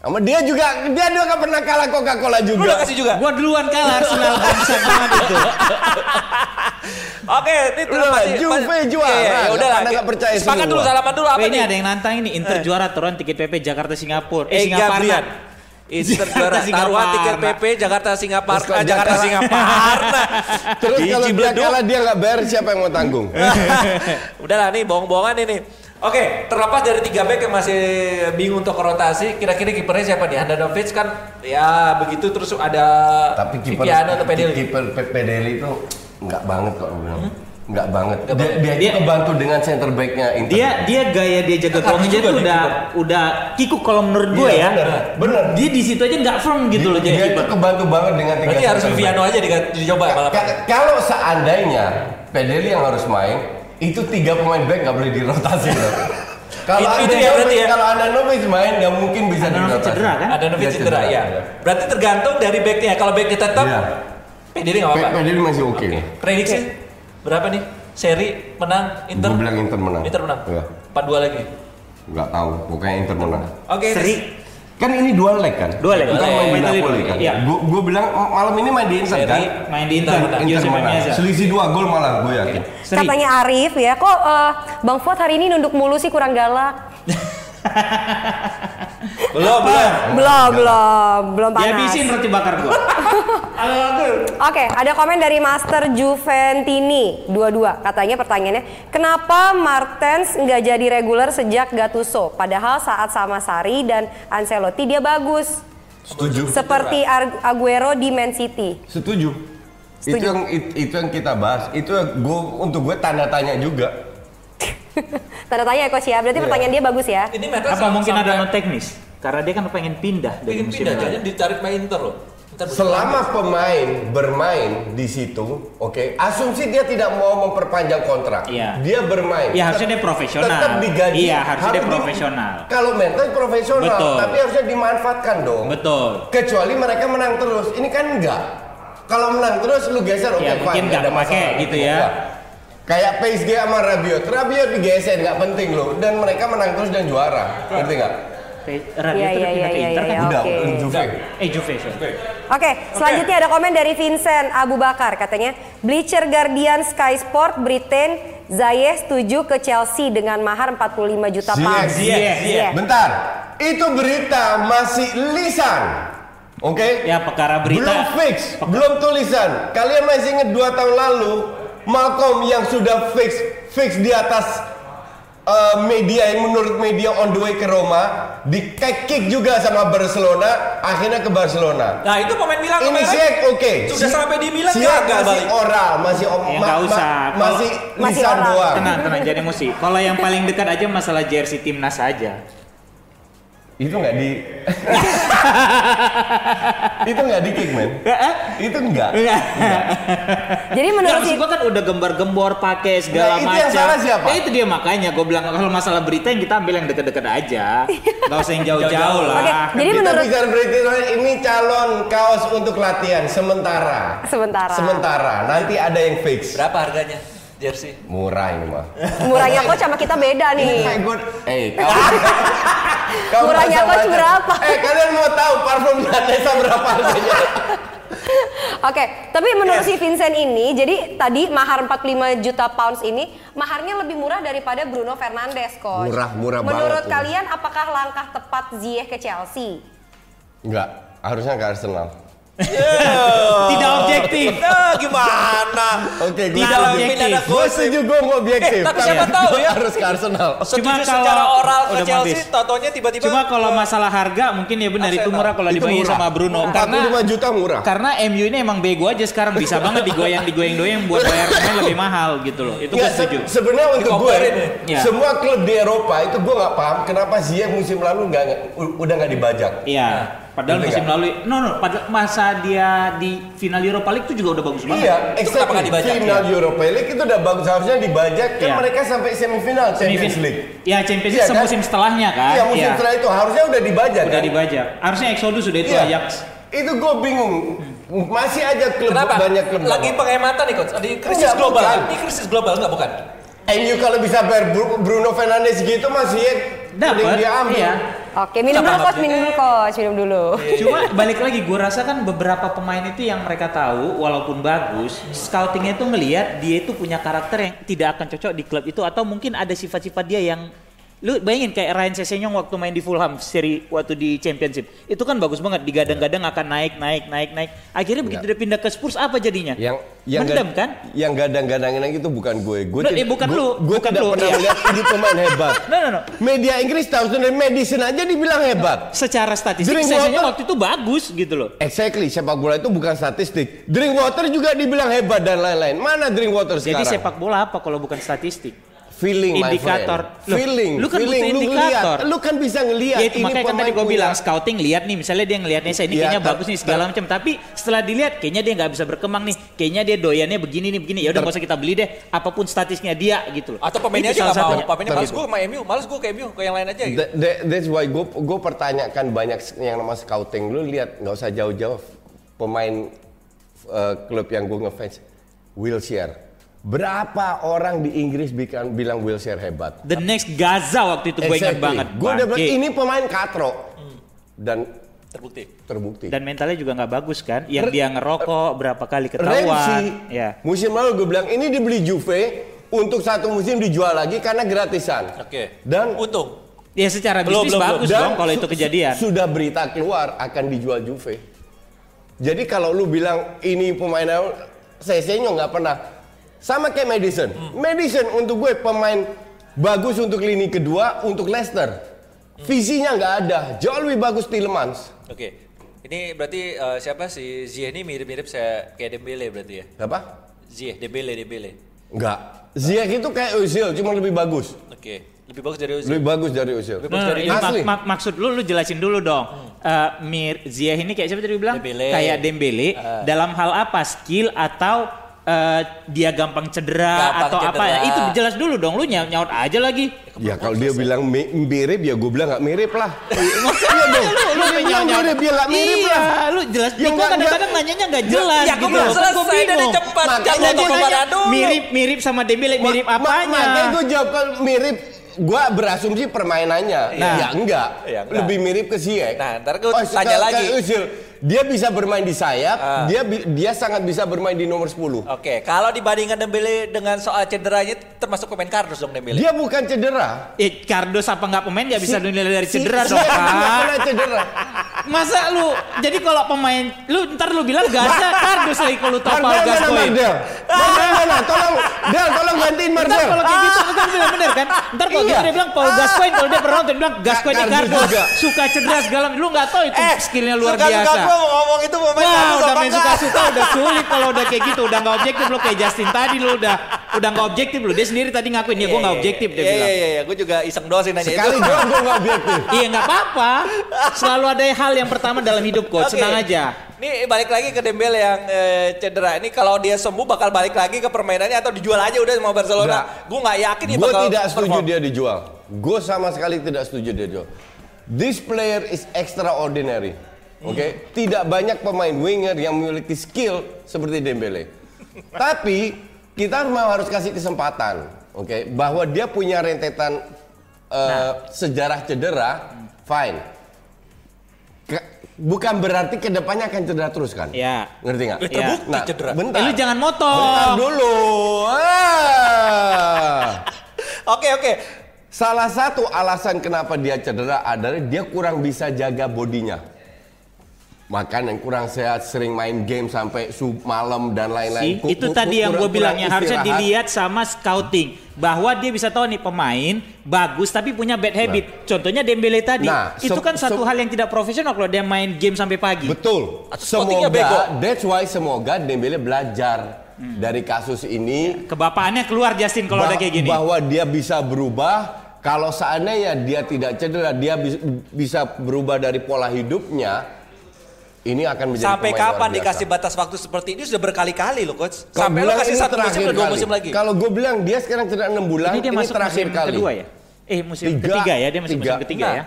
Sama dia juga gak pernah kalah Coca-Cola juga. Lu udah kasih juga? Gua duluan kalah Arsenal gak bisa banget itu. Oke, ini dulu masih Juve juara. Ya udahlah, enggak percaya semua. Sepakat dulu, salaman dulu apa ini nih? Ada yang nantang ini Inter juara taruhan tiket PP Jakarta Singapura. Singapura. Inter juara taruhan tiket PP Jakarta Singaparna. Terus kalau dia kalah dia gak bayar, siapa yang mau tanggung? Udahlah nih bohong-bohongan ini. Oke, terlepas dari 3 back yang masih bingung untuk rotasi, kira-kira kipernya siapa nih? Handanovic kan ya begitu, terus ada Viviano atau Pedeli. Kiper Pedeli itu enggak banget kok gue bilang. Enggak banget. Dia kebantu dengan center back-nya Inter. Dia gaya dia jaga gawangnya itu udah kikuk kalau menurut gue ya. Bener. Dia di situ aja enggak firm gitu loh jadi kiper. Dia kebantu banget dengan 3 back. Berarti harus Viviano aja dicoba malah. Kalau seandainya Pedeli yang harus main, itu 3 pemain back nggak boleh dirotasi loh. Kalau ada Novi main nggak mungkin bisa dirotasi. Ada Novi cedera ya. Berarti tergantung dari backnya. Kalau backnya tetap, Pedeli nggak apa-apa. Pedeli masih oke. Prediksi berapa nih? Seri menang Inter. Gue bilang Inter menang. Inter menang. 4-2 lagi. Nggak tahu. Pokoknya Inter menang. Oke. Seri. Kan ini dual leg kan? Dual leg. Kita main di Napoli kan? Gue bilang malam ini main di Inter kan? Main di Inter. Inter menang. Selisih 2 gol malah gue yakin. Katanya Arif ya, kok Bang Fuad hari ini nunduk mulu sih, kurang galak? Belum panas. Ya habisin roti bakar gue. Oke, ada komen dari Master Juventini 22. Katanya pertanyaannya, kenapa Mertens nggak jadi reguler sejak Gattuso? Padahal saat sama Sari dan Ancelotti dia bagus. Setuju. Seperti Aguero di Man City. Setuju. Itu yang kita bahas. Itu untuk gue tanda tanya juga. Tanda tanya ya Coach ya, berarti pertanyaan dia bagus ya. Ini apa mungkin ada non teknis? Karena dia kan pengen pindah dari musim lalu. Jadi ditarik main Inter loh. Selama pemain bermain di situ, oke. Asumsi dia tidak mau memperpanjang kontrak. Iya. Dia bermain. Iya, harusnya dia profesional. Tetap digaji. Iya, harusnya dia profesional. Kalau mental profesional, betul. Tapi harusnya dimanfaatkan dong. Betul. Kecuali mereka menang terus. Ini kan enggak. Kalau menang terus lu geser oke, mungkin enggak ada masalah gitu ya. Kayak PSG sama Rabiot digeser, nggak penting loh. Dan mereka menang terus dan juara, ngerti nggak? Rabiot udah pindah ke Inter kan? Udah, Juve. Oke, selanjutnya ada komen dari Vincent Abu Bakar, katanya Bleacher Guardian Sky Sport Britain Ziyech setuju ke Chelsea dengan mahar 45 juta pound. Bentar, itu berita masih lisan. Oke? Ya, perkara berita. Belum fix, belum tulisan. Kalian masih ingat 2 tahun lalu Malcolm yang sudah fix di atas media, yang menurut media on the way ke Roma, dikekik juga sama Barcelona, akhirnya ke Barcelona. Nah itu pemain Milan ini siap sudah sampai di Milan siap gak balik? Masih lisan doang. Tenang jadi emosi. Kalau yang paling dekat aja masalah jersey timnas aja. Itu nggak di kick man. Itu enggak. Jadi menurut gua kan udah gembar-gembor pakai segala macam. Itu yang salah siapa? Itu dia, makanya gua bilang kalau masalah berita yang kita ambil yang dekat-dekat aja. Gak usah yang jauh-jauh lah. Okay. Jadi kita bicara berita ini calon kaos untuk latihan sementara. Nanti ada yang fix. Berapa harganya? jersey. Murah ini mah. Murahnya coach sama kita beda nih. Murahnya coach berapa? Kalian mau tahu parfum Gattuso berapa harganya? Oke, tapi menurut si Vincent ini, jadi tadi mahar 45 juta pounds ini maharnya lebih murah daripada Bruno Fernandes, coach. Murah-murah banget. Menurut kalian apakah langkah tepat Ziyech ke Chelsea? Enggak, harusnya ke Arsenal. Yeah. Tidak objektif. Nah, gimana? Oke, tidak objektif. Gue setuju, gue mau objektif. Tapi siapa tahu ya harus ke Arsenal. Setuju secara oral ke Chelsea, totonya tiba-tiba. Cuma kalau masalah harga mungkin ya benar itu murah kalau dibayar sama Bruno. Karena 5 juta murah. Karena MU ini emang bego aja sekarang, bisa banget digoyang-digoyang buat bayar pemain lebih mahal gitu loh. Itu gue setuju. Sebenarnya untuk gue semua klub di Eropa itu gue nggak paham kenapa Ziyech musim lalu udah nggak dibajak. Iya. Padahal musim lalu, padahal masa dia di final Europa League itu juga udah bagus banget. Iya, kenapa nggak dibajak? Final Europa League itu udah bagus, harusnya dibajak kan mereka sampai semifinal Champions League. Ya Champions League semusim setelahnya kan? Iya, musim setelah itu harusnya udah dibajak. Udah dibajak. Harusnya Exodus sudah itu Ajax. Itu gue bingung. Masih aja klub banyak klub. Lagi penghematan nih coach. Di krisis global. Ini krisis global nggak bukan? MU kalau bisa bayar Bruno Fernandes gitu masih dapat ya. Oke, minum dulu coach. Cuma balik lagi, gue rasa kan beberapa pemain itu yang mereka tahu walaupun bagus, scoutingnya itu ngelihat dia itu punya karakter yang tidak akan cocok di klub itu, atau mungkin ada sifat-sifat dia yang lu bayangin kayak Ryan Sessegnon waktu main di Fulham seri waktu di Championship. Itu kan bagus banget, digadang-gadang akan naik. Akhirnya begitu dia pindah ke Spurs apa jadinya? Yang mendem kan? Yang gadang-gadangin lagi itu bukan gue. Bukan lu. Gue tidak pernah lihat ini pemain hebat. No. Media Inggris tahun dari medicine aja dibilang hebat. Secara statistik Sessegnon waktu itu bagus gitu loh. Exactly, sepak bola itu bukan statistik. Drinkwater juga dibilang hebat dan lain-lain. Mana Drinkwater sekarang? Jadi sepak bola apa kalau bukan statistik? Feeling, indikator. Feeling. Lu kan butuh indikator. Lu kan bisa ngelihat. Ya itu makanya kan tadi gue bilang scouting lihat nih, misalnya dia ngelihatnya saya ini kayaknya bagus nih segala macam, tapi setelah dilihat kayaknya dia nggak bisa berkembang nih, kayaknya dia doyannya begini. Ya udah nggak usah kita beli deh, apapun statistiknya dia gitu loh. Atau pemainnya aja nggak mau. Pemainnya malas gue sama MU, malas gue ke MU, ke yang lain aja. Gitu. That's why gue pertanyakan banyak yang nama scouting. Lu lihat nggak usah jauh-jauh pemain klub yang gue ngefans, Wilshere. Berapa orang di Inggris bilang Wilshere hebat? The next Gaza waktu itu gue ingat banget. Gue udah bilang ini pemain katro dan terbukti. Dan mentalnya juga nggak bagus kan? Yang dia ngerokok berapa kali ketahuan? Ya. Musim lalu gue bilang ini dibeli Juve untuk satu musim dijual lagi karena gratisan. Oke. Dan untung. Ya secara bisnis bagus dong kalau itu kejadian. Sudah berita keluar akan dijual Juve. Jadi kalau lu bilang ini pemain Sessegnon nggak pernah. Sama kayak Madison. Madison untuk gue pemain bagus untuk lini kedua untuk Leicester. Visinya nggak ada. Jauh lebih bagus Tielemans. Oke. Ini berarti siapa si Ziyech ini mirip-mirip saya kayak Dembele berarti ya? Apa? Ziyech, Dembele. Enggak. Ziyech itu kayak Ozil cuma lebih bagus. Oke. Lebih bagus dari Ozil. Asli. Maksud lu jelasin dulu dong. Ziyech ini kayak siapa tadi bilang? Dembele. Kayak Dembele dalam hal apa? Skill atau dia gampang cedera atau apa ya, itu jelas dulu dong, lu nyaut aja lagi. Ya kalau dia bilang mirip ya gue bilang gak mirip lah. Iya dong, lu bilang mirip ya gak mirip lah. Iya lu jelas, ya gue kadang-kadang nanyanya gak jelas ya, gitu loh. Ya gue bilang selesai dari cepat, makanya gue nanya mirip sama Dembele, mirip apanya. Makanya gue jawab kalau mirip, gue berasumsi permainannya, ya enggak, lebih mirip ke Ziyech. Nah ntar gue tanya lagi. Dia bisa bermain di sayap, dia sangat bisa bermain di nomor 10. Oke, kalau dibandingkan Dembele dengan soal cederanya termasuk pemain kardus dong Dembele. Dia bukan cedera. Kardus apa enggak pemain dia bisa dinilai dari cedera dong. Dia cedera. Masa lu jadi kalau pemain lu ntar lu bilang enggak ada kardus lagi kalau topal gas poin. Mana tolong gantiin Marcel. Kalau kayak gitu kan bener kan. Ntar kalau dia bilang Paul Gascoigne kalau dia pernah bilang Gascoigne ini kardus. Suka cedera segala lu enggak tahu itu skillnya luar biasa. Gua ngomong itu pemain kardus apa enggak? Udah main suka-suka udah sulit kalau udah kayak gitu, udah enggak objektif lo kayak Justin tadi lo udah enggak objektif lo. Dia sendiri tadi ngakuin ya gua enggak objektif dia bilang. Iya, gua juga iseng doang sih nanya itu. Sekali doang gua enggak objektif. Iya enggak apa-apa. Selalu ada hal yang pertama dalam hidup coach, senang aja. Ini balik lagi ke Dembele yang cedera. Ini kalau dia sembuh bakal balik lagi ke permainannya atau dijual aja udah sama Barcelona. Gua enggak yakin dia bakal. Gua tidak setuju dia dijual. Gua sama sekali tidak setuju dia dijual. This player is extraordinary. Oke, tidak banyak pemain winger yang memiliki skill seperti Dembele. Tapi Kita harus kasih kesempatan, oke, bahwa dia punya rentetan sejarah cedera, fine. Bukan berarti kedepannya akan cedera terus kan? Iya. Ngerti nggak? Terbukti cedera. Bentar. Lu jangan motong. Bentar dulu. Oke. Salah satu alasan kenapa dia cedera adalah dia kurang bisa jaga bodinya. Makan yang kurang sehat, sering main game sampai sub malam dan lain-lain. Itu tadi yang gue bilangnya harusnya dilihat sama scouting, bahwa dia bisa tahu nih pemain bagus tapi punya bad habit. Nah, contohnya Dembele tadi, itu kan satu hal yang tidak profesional kalau dia main game sampai pagi. Betul. Semoga, that's why semoga Dembele belajar dari kasus ini. Kebapaannya keluar Justin kalau ada kayak gini. Bahwa dia bisa berubah. Kalau seandainya dia tidak cedera, dia bisa berubah dari pola hidupnya. Ini akan menjadi sampai kapan dikasih batas waktu seperti ini? Sudah berkali-kali loh coach. Sampai lo kasih 1 musim atau 2 musim lagi. Kalau gue bilang dia sekarang cedera 6 bulan, ini masuk terakhir kali. Kedua ya? Musim ketiga ya, dia masih musim ketiga ya.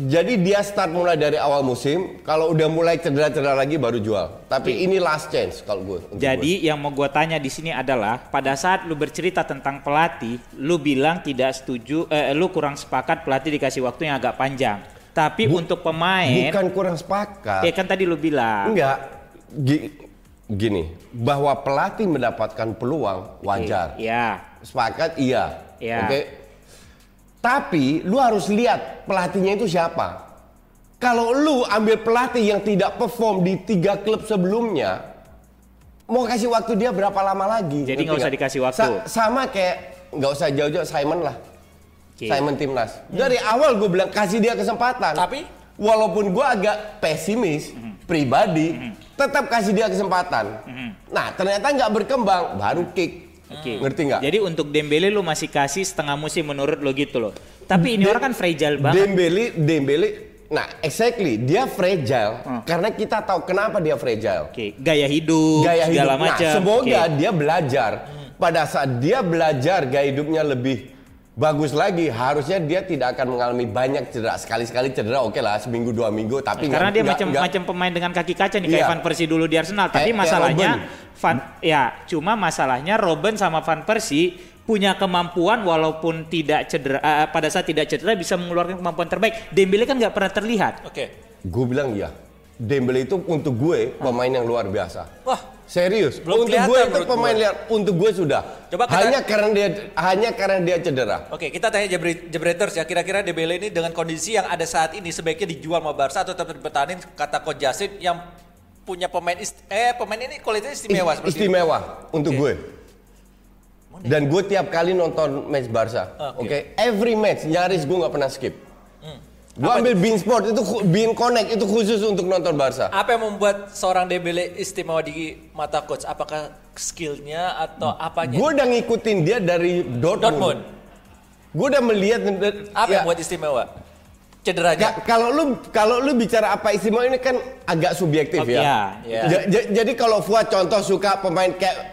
Jadi dia start mulai dari awal musim, kalau udah mulai cedera-cedera lagi baru jual. Tapi ini last chance kalau gue. Jadi yang mau gue tanya di sini adalah pada saat lu bercerita tentang pelatih, lu bilang tidak setuju, lu kurang sepakat pelatih dikasih waktu yang agak panjang. Tapi untuk pemain bukan kurang sepakat. Ya kan tadi lu bilang. Enggak. Gini, bahwa pelatih mendapatkan peluang wajar. Iya. Sepakat iya. Iya. Oke. Tapi lu harus lihat pelatihnya itu siapa. Kalau lu ambil pelatih yang tidak perform di 3 klub sebelumnya, mau kasih waktu dia berapa lama lagi? Jadi enggak usah dikasih waktu. Sama kayak enggak usah jauh-jauh Simon lah. Simon Timnas. Dari awal gue bilang kasih dia kesempatan. Tapi walaupun gue agak pesimis pribadi, tetap kasih dia kesempatan. Nah ternyata nggak berkembang, baru kick. Ngerti nggak? Jadi untuk Dembele lu masih kasih 1/2 musim menurut lo gitu loh. Tapi ini orang kan fragile banget. Dembele. Nah exactly dia fragile karena kita tahu kenapa dia fragile. Gaya hidup segala macam. Nah, semoga dia belajar. Pada saat dia belajar gaya hidupnya lebih bagus lagi, harusnya dia tidak akan mengalami banyak cedera. Sekali-sekali cedera oke lah, 1-2 minggu. Tapi karena dia macam pemain dengan kaki kaca nih, kayak Van Persie dulu di Arsenal. Tapi masalahnya, Robben sama Van Persie punya kemampuan walaupun tidak cedera. Pada saat tidak cedera bisa mengeluarkan kemampuan terbaik. Dembele kan nggak pernah terlihat. Gue bilang iya. Dembele itu untuk gue pemain yang luar biasa. Wah. Serius, belum untuk gue itu pemain liar, untuk gue sudah. Coba hanya karena dia cedera. Oke, kita tanya Jebreters ya, kira-kira Dembele ini dengan kondisi yang ada saat ini sebaiknya dijual sama Barca atau tetap dipertahankan? Kata Coach Jasin yang punya pemain ini kualitasnya istimewa. Istimewa untuk gue. Dan gue tiap kali nonton match Barca, every match nyaris gue nggak pernah skip. Gue ambil bean sport itu, bean connect itu khusus untuk nonton Barca. Apa yang membuat seorang Dembele istimewa di mata coach? Apakah skillnya atau apanya? Gue udah ngikutin dia dari Dortmund. Gue udah melihat apa yang buat istimewa? Cederanya. Kalau lu bicara apa istimewa ini kan agak subjektif Jadi kalau Fuad contoh suka pemain kayak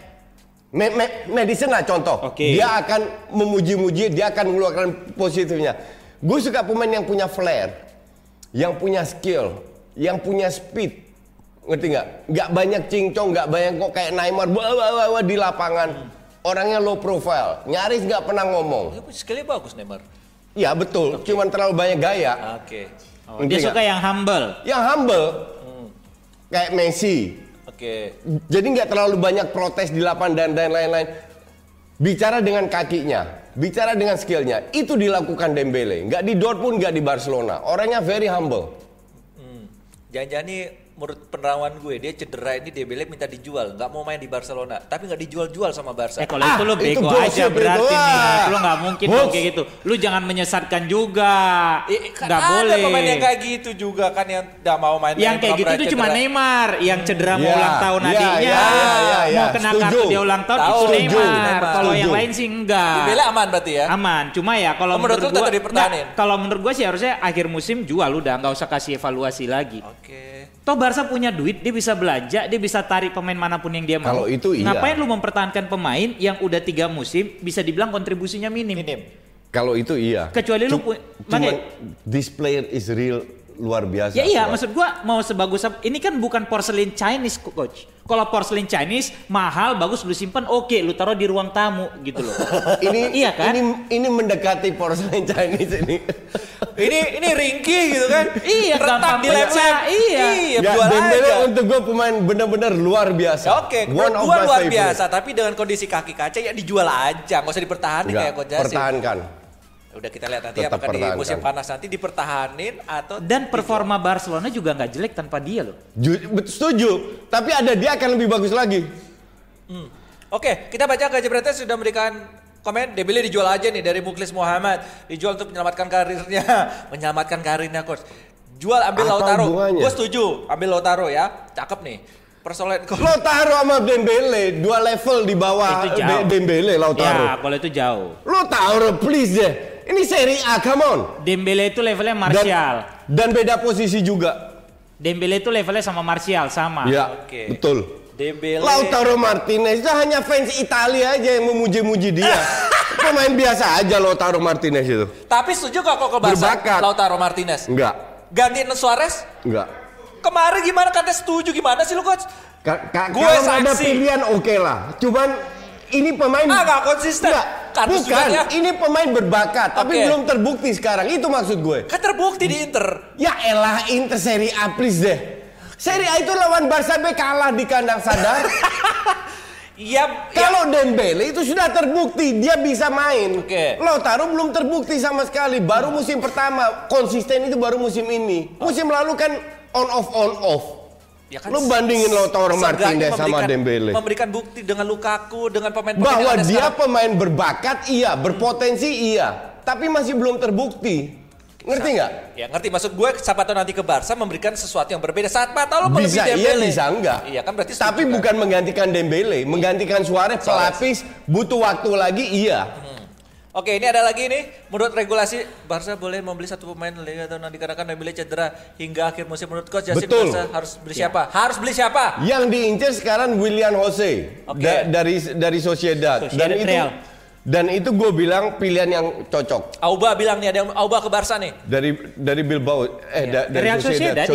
Madison lah contoh, dia akan memuji-muji, dia akan mengeluarkan positifnya. Gue suka pemain yang punya flair, yang punya skill, yang punya speed, ngerti nggak? Nggak banyak cincong, nggak banyak kok kayak Neymar di lapangan. Orangnya low profile, nyaris nggak pernah ngomong. Skillnya bagus Neymar. Iya betul, cuman terlalu banyak gaya. Dia suka yang humble, kayak Messi. Jadi nggak terlalu banyak protes di lapangan dan lain-lain. Bicara dengan kakinya. Bicara dengan skillnya, itu dilakukan Dembele. Nggak di Dortmund, nggak di Barcelona. Orangnya very humble. Jangan-jangan nih, menurut penerawan gue, dia cedera ini Dembele minta dijual. Nggak mau main di Barcelona, tapi nggak dijual-jual sama Barca. Kalau itu lo bego aja berarti nih. Lo nggak mungkin kayak gitu. Lo jangan menyesatkan juga. Nggak boleh. Ada pemain yang kayak gitu juga kan yang nggak mau main. Yang kayak gitu itu cuma Neymar. Yang cedera mau ulang tahun adiknya. Mau kena kartu dia ulang tahun itu Neymar. Kalau yang lain sih enggak. Dembele aman berarti ya? Aman. Cuma ya kalau menurut gue sih harusnya akhir musim jual udah. Nggak usah kasih evaluasi lagi. Toh Barca punya duit, dia bisa belanja, dia bisa tarik pemain manapun yang dia mau. Kalau itu iya. Ngapain lu mempertahankan pemain yang udah 3 musim bisa dibilang kontribusinya minim. Kalau itu iya. Kecuali lu cuman this player is real luar biasa. Ya iya, maksud gua mau sebagus ini kan bukan porcelain Chinese, coach. Kalau porcelain Chinese mahal, bagus lu simpan, oke, lu taruh di ruang tamu gitu loh. Iya kan? Ini mendekati porcelain Chinese ini. ini ringkih gitu kan? Iya, retak di laptop. Iya. Ya, Dembele untuk gua pemain benar-benar luar biasa. Ya, oke, gua luar biasa, tapi dengan kondisi kaki kaca ya dijual aja, nggak usah dipertahankan kayak coach Jasin. Pertahankan. Udah kita lihat nanti apakah di musim panas nanti dipertahanin atau... Dan performa Barcelona juga gak jelek tanpa dia loh. Setuju, tapi ada dia akan lebih bagus lagi. Oke, kita baca Gajah Berita sudah memberikan komen. Dembele dijual aja nih dari Muklis Muhammad. Dijual untuk menyelamatkan karirnya. Menyelamatkan karirnya, coach. Jual ambil Lautaro. Gue setuju, ambil Lautaro ya. Cakep nih. Persoalan Lautaro sama Dembele dua level di bawah Dembele. Lautaro ya kalau itu jauh. Lautaro please deh, ini Serie A, come on. Dembele itu levelnya Martial dan beda posisi juga. Dembele itu levelnya sama Martial sama. Ya, okay. Betul. Dembele. Lautaro Martinez itu hanya fans Italia aja yang memuji-muji dia. Pemain biasa aja Lautaro Martinez itu. Tapi setuju kok kalau berbakat Lautaro Martinez? Enggak. Gantiin Suarez? Enggak. Kemarin gimana katanya setuju, gimana sih lu coach? Gue ada pilihan oke lah, cuman ini pemain gak konsisten. Bukan, ini pemain berbakat tapi belum terbukti sekarang, itu maksud gue. Kan terbukti di Inter. Ya elah, Inter Serie A please deh. Serie A itu lawan Barca B kalah di kandang sadar. Iya. Kalau Dembele itu sudah terbukti dia bisa main. Lautaro belum terbukti sama sekali, baru musim pertama. Konsisten itu baru musim ini. Musim lalu kan on off. Ya kan, lu bandingin Lautaro Martinez sama Dembele. Memberikan bukti dengan Lukaku, dengan pemain-pemain bahwa dia sekarang pemain berbakat, iya, berpotensi, iya, tapi masih belum terbukti. Ngerti nggak? Ya ngerti, maksud gue siapa tahu nanti ke Barca memberikan sesuatu yang berbeda. Siapa tahu lebih Dembele. Bisa iya, bisa enggak. Iya kan berarti. Tapi bukan kan menggantikan Dembele, menggantikan Suarez pelapis, butuh waktu lagi, iya. Oke, ini ada lagi nih. Menurut regulasi Barca boleh membeli satu pemain Liga tahun dikarenakan Dembele cedera hingga akhir musim. Menurut coach Jasin, Barca harus beli siapa? Harus beli siapa? Yang diincar sekarang William Jose dari Sociedad. Dan itu gue bilang pilihan yang cocok. Auba bilang nih, ada yang Auba ke Barca nih. Dari Bilbao dari Sociedad.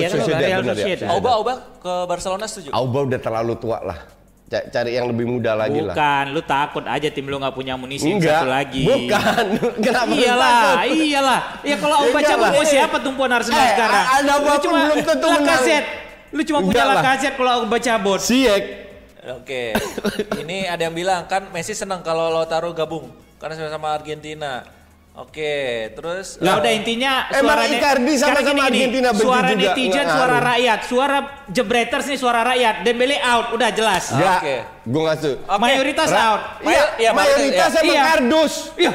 Auba ke Barcelona setuju. Auba udah terlalu tua lah. Cari yang lebih muda lagi lah. Bukan, lu takut aja tim lu gak punya amunisi satu lagi. Bukan, kenapa lu takut? Iyalah, ya kalau Auba cabut mau siapa tumpuan Arsenal sekarang? Ada apapun belum tentu menang. Lu cuma punya Lacazette kalau Auba cabut. Siek. Oke, ini ada yang bilang kan Messi senang kalau Lautaro gabung karena sama-sama Argentina. Oke, terus udah intinya suara Icardi sama-sama Argentina begitu juga. Suara netizen, suara rakyat, suara jebreters nih suara rakyat. Dembele out, udah jelas. Oke. Gue ngasih. Mayoritas out. Iya, mayoritas sama kardus. Iya.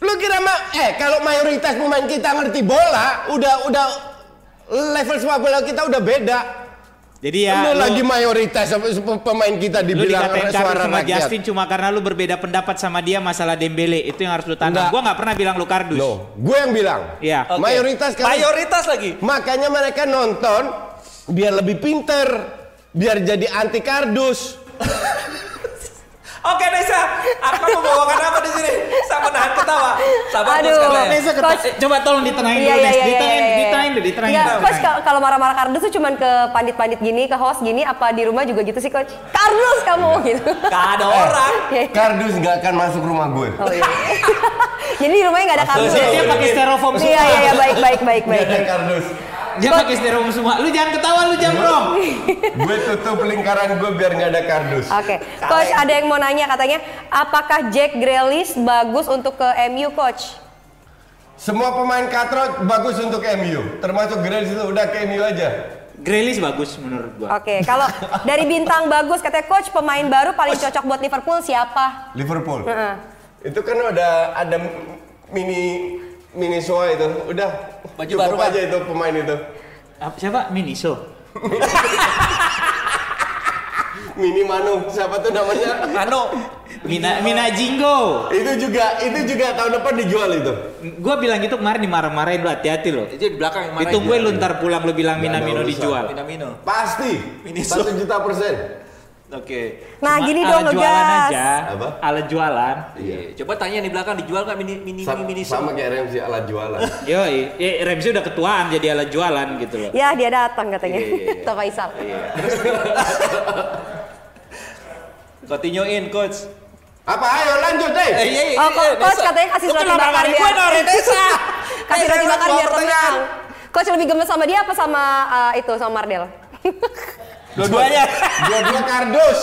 Lu kira kalau mayoritas pemain kita ngerti bola, udah level sepak bola kita udah beda. Jadi ya lu lagi mayoritas pemain kita dibilang suara rakyat. Justin cuma karena lu berbeda pendapat sama dia masalah Dembele, itu yang harus lu tanam. Gua nggak pernah bilang lu kardus. No, gue yang bilang. Iya. Okay. Mayoritas lagi. Makanya mereka nonton biar lebih pinter, biar jadi anti kardus. Oke Nesa, aku membawakan apa di sini? Sama nahan ketawa. Sabar terus kalian. Nesa coba tolong ditenangin dulu, Nes. Ditenangin. Ya, coach kalau marah-marah kardus tuh cuman ke pandit-pandit gini, ke host gini, apa di rumah juga gitu sih, coach? Kardus kamu gitu. Gak ada orang. Kardus gak akan masuk rumah gue. Oh iya. Jadi di rumahnya gak ada kardus. Dia pakai styrofoam semua. Iya, baik. Gak ada kardus. Dia pakai styrofoam semua. Lu jangan ketawa, lu jangan bro. Gue tutup lingkaran gue biar nggak ada kardus. Oke, coach ada yang mau nanya katanya, apakah Jack Grealish bagus untuk ke MU, coach? Semua pemain katrot bagus untuk MU, termasuk Grealish itu udah ke MU aja. Grealish bagus menurut gue. Oke, kalau dari bintang bagus katanya coach, pemain baru paling cocok buat Liverpool siapa? Liverpool. Itu kan ada Miniso itu, udah baju cukup baru aja itu pemain itu. Siapa? Miniso. Minamino, siapa tuh namanya? Minamino. Itu juga tahun depan dijual itu. Gua bilang gitu kemarin dimarah-marahin, lu hati-hati loh. Itu di belakang yang marahin. Ditungguin lu ntar pulang lu bilang Minamino dijual. Minamino. Pasti. 1 juta %. Oke. Nah, cuma gini dong lo guys. Alat jualan. Iya. Coba tanya di belakang dijual kan mini sama kayak Remzi alat jualan. Yoi, Remzi udah ketuaan jadi alat jualan gitu loh. Ya, dia datang katanya. Tuh Faisal. Iya. Continue in coach. Apa ayo lanjut deh. Coach katanya kasih roti bakar dia. Kasih roti bakar biar tenang. Coach lebih gemes sama dia apa sama itu sama Mardel? Dua-duanya. Dua-dua kardus.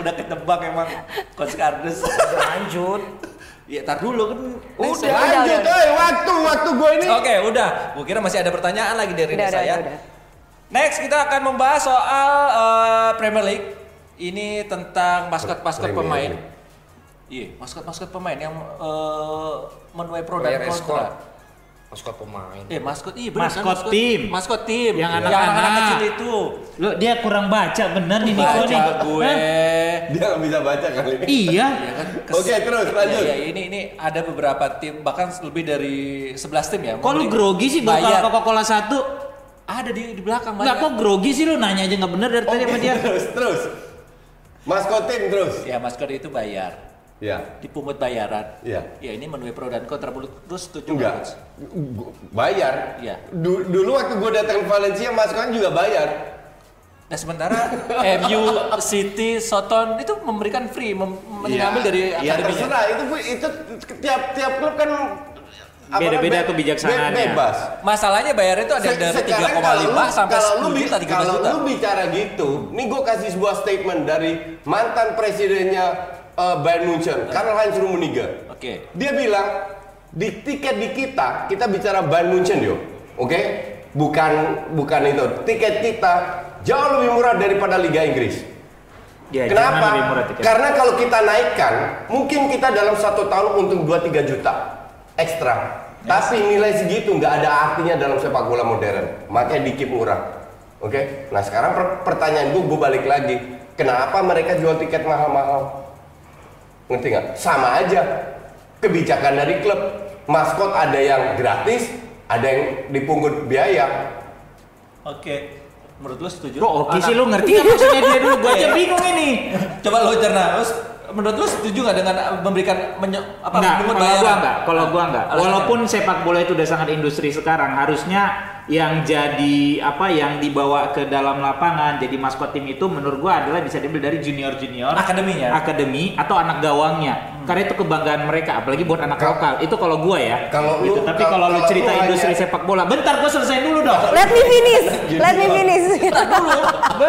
Udah ketebak emang coach kardus. Lanjut. Ya tar dulu kan. Udah lanjut, oi, waktu gue ini. Oke, udah. Gue kira masih ada pertanyaan lagi dari saya. Udah. Next kita akan membahas soal Premier League. Ini tentang maskot-maskot pemain. Iya, maskot-maskot pemain yang menuai pro dan kontra. Maskot pemain. Maskot. Iya, bener, maskot kan? Tim. Maskot tim. Yang anak-anak kecil itu. Lo dia kurang baca bener nih Niko nih. Gue. Dia enggak bisa baca kali ini. Iya. Ya, kan? Oke, terus lanjut. Ya, ini ada beberapa tim bahkan lebih dari 11 tim ya. Kok lu grogi sih bakal Coca-Cola 1 ada di belakang banyak. Enggak kok grogi sih lu nanya aja enggak bener dari tadi sama dia. Terus. Maskot tim terus. Ya, maskot itu bayar. Ya. Dipungut bayaran. Iya. Ya ini menuai pro dan kontra terus setuju enggak? Bayar. Iya. Dulu waktu gue datang ke Valencia maskotnya juga bayar. Nah sementara MU, City, Soton itu memberikan free mengambil dari akademinya. Iya terserah itu tiap klub kan beda-beda kebijaksanaan. Bebas. Masalahnya bayarnya itu ada dari 3,5 sampai 10 juta, 13 juta. Kalau lu bicara gitu, nih gue kasih sebuah statement dari mantan presidennya Bayern Munchen, Karl-Heinz Rummenigge. Oke. Dia bilang di tiket di kita bicara Bayern Munchen yo. Oke? Bukan itu. Tiket kita jauh lebih murah daripada Liga Inggris. Ya, kenapa? Karena kalau kita naikkan, mungkin kita dalam 1 tahun untung 2-3 juta ekstra. Ya. Tapi nilai segitu nggak ada artinya dalam sepak bola modern. Makanya dikit murah. Oke? Nah, sekarang pertanyaan gue balik lagi. Kenapa mereka jual tiket mahal-mahal? Ngerti nggak? Sama aja kebijakan dari klub, maskot ada yang gratis, ada yang dipungut biaya. Oke, menurut lo setuju? Oke sih lo ngerti nggak maksudnya dia dulu, gue aja bingung ini. Coba lo cerna, menurut lo setuju nggak dengan memberikan pungut bayaran? Enggak, kalau gue nggak. Walaupun sepak bola itu udah sangat industri sekarang, harusnya yang jadi yang dibawa ke dalam lapangan jadi maskot tim itu menurut gua adalah bisa diambil dari junior akademinya, akademi atau anak gawangnya. Karena itu kebanggaan mereka apalagi buat anak lokal. Itu kalau gua ya. Kalau gitu. Tapi kalau lu cerita industri sepak bola, bentar gua selesai dulu dong. Let me finish.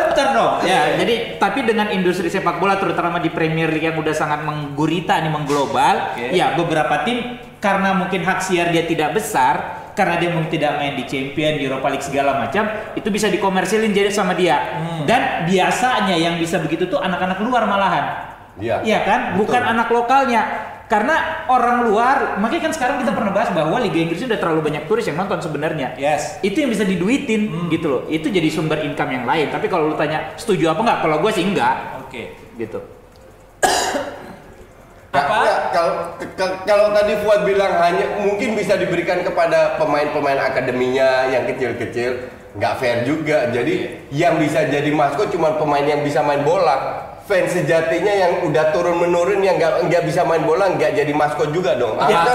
Bentar dong. Ya, jadi tapi dengan industri sepak bola terutama di Premier League yang udah sangat menggurita nih mengglobal, ya beberapa tim karena mungkin hak siar dia tidak besar karena dia mungkin tidak main di Champion, di Europa League segala macam, itu bisa dikomersilin jadi sama dia. Dan biasanya yang bisa begitu tuh anak-anak luar malahan. Iya. Iya kan? Betul. Bukan anak lokalnya. Karena orang luar, makanya kan sekarang kita pernah bahas bahwa Liga Inggris udah terlalu banyak turis yang nonton sebenarnya. Yes. Itu yang bisa diduitin gitu loh. Itu jadi sumber income yang lain. Tapi kalau lu tanya setuju apa enggak? Kalau gue sih enggak. Oke. Gitu. Kalau tadi Fuad bilang hanya mungkin bisa diberikan kepada pemain-pemain akademinya yang kecil-kecil, nggak fair juga. Jadi yang bisa jadi maskot cuma pemain yang bisa main bola. Fans sejatinya yang udah turun-menurun yang nggak bisa main bola nggak jadi maskot juga dong. Ya,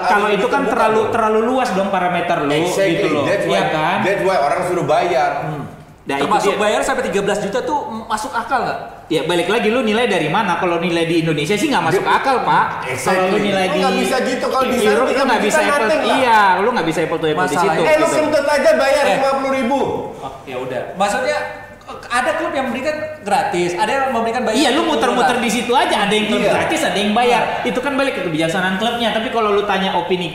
kalau itu kan terlalu luas dong parameter lu gitu loh. That's why orang suruh bayar. Nah, termasuk bayar sampai 13 juta tuh masuk akal nggak? Ya balik lagi lu nilai dari mana? Kalau nilai di Indonesia sih nggak masuk akal pak. Kalau lu nilai di Eropa itu nggak bisa apple. Iya, lu nggak bisa apple to apple di situ. Lu kentut aja bayar 50.000. Oh, ya udah. Maksudnya ada klub yang memberikan gratis, ada yang memberikan bayar. Iya, lu muter-muter di situ aja. Ada yang gratis, ada yang bayar. Itu kan balik ke kebijaksanaan klubnya. Tapi kalau lu tanya opini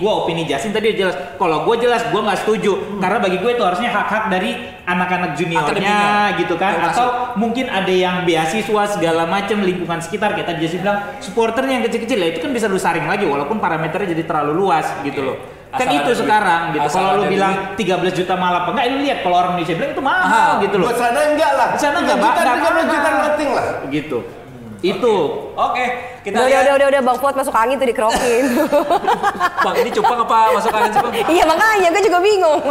Jasin tadi jelas. Kalau gue jelas, gue nggak setuju. Karena bagi gue itu harusnya hak-hak dari anak-anak juniornya, gitu kan? Atau mungkin ada yang beasiswa segala macam lingkungan sekitar. Kayak tadi Jasin bilang, supporternya yang kecil-kecil lah. Itu kan bisa lu saring lagi, walaupun parameternya jadi terlalu luas, gitu loh. Kan asal itu sekarang gitu. Kalau lu bilang 13 juta mahal apa enggak, lu lihat kalau orang Indonesia bilang itu mahal gitu loh. Buat sana enggak lah. Sana enggak bakal 13 juta penting lah gitu. Itu. Oke, kita lihat. Udah Bang Fuad masuk angin tuh dikerokin. Bang, ini cupang apa masuk angin sih, Bang? Iya, makanya gue juga bingung.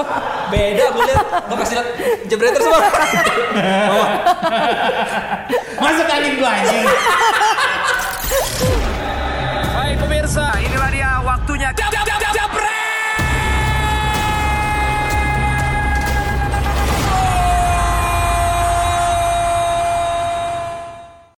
Beda gue lihat. Bang kasih lihat jepreter semua. Masuk angin gue anjing.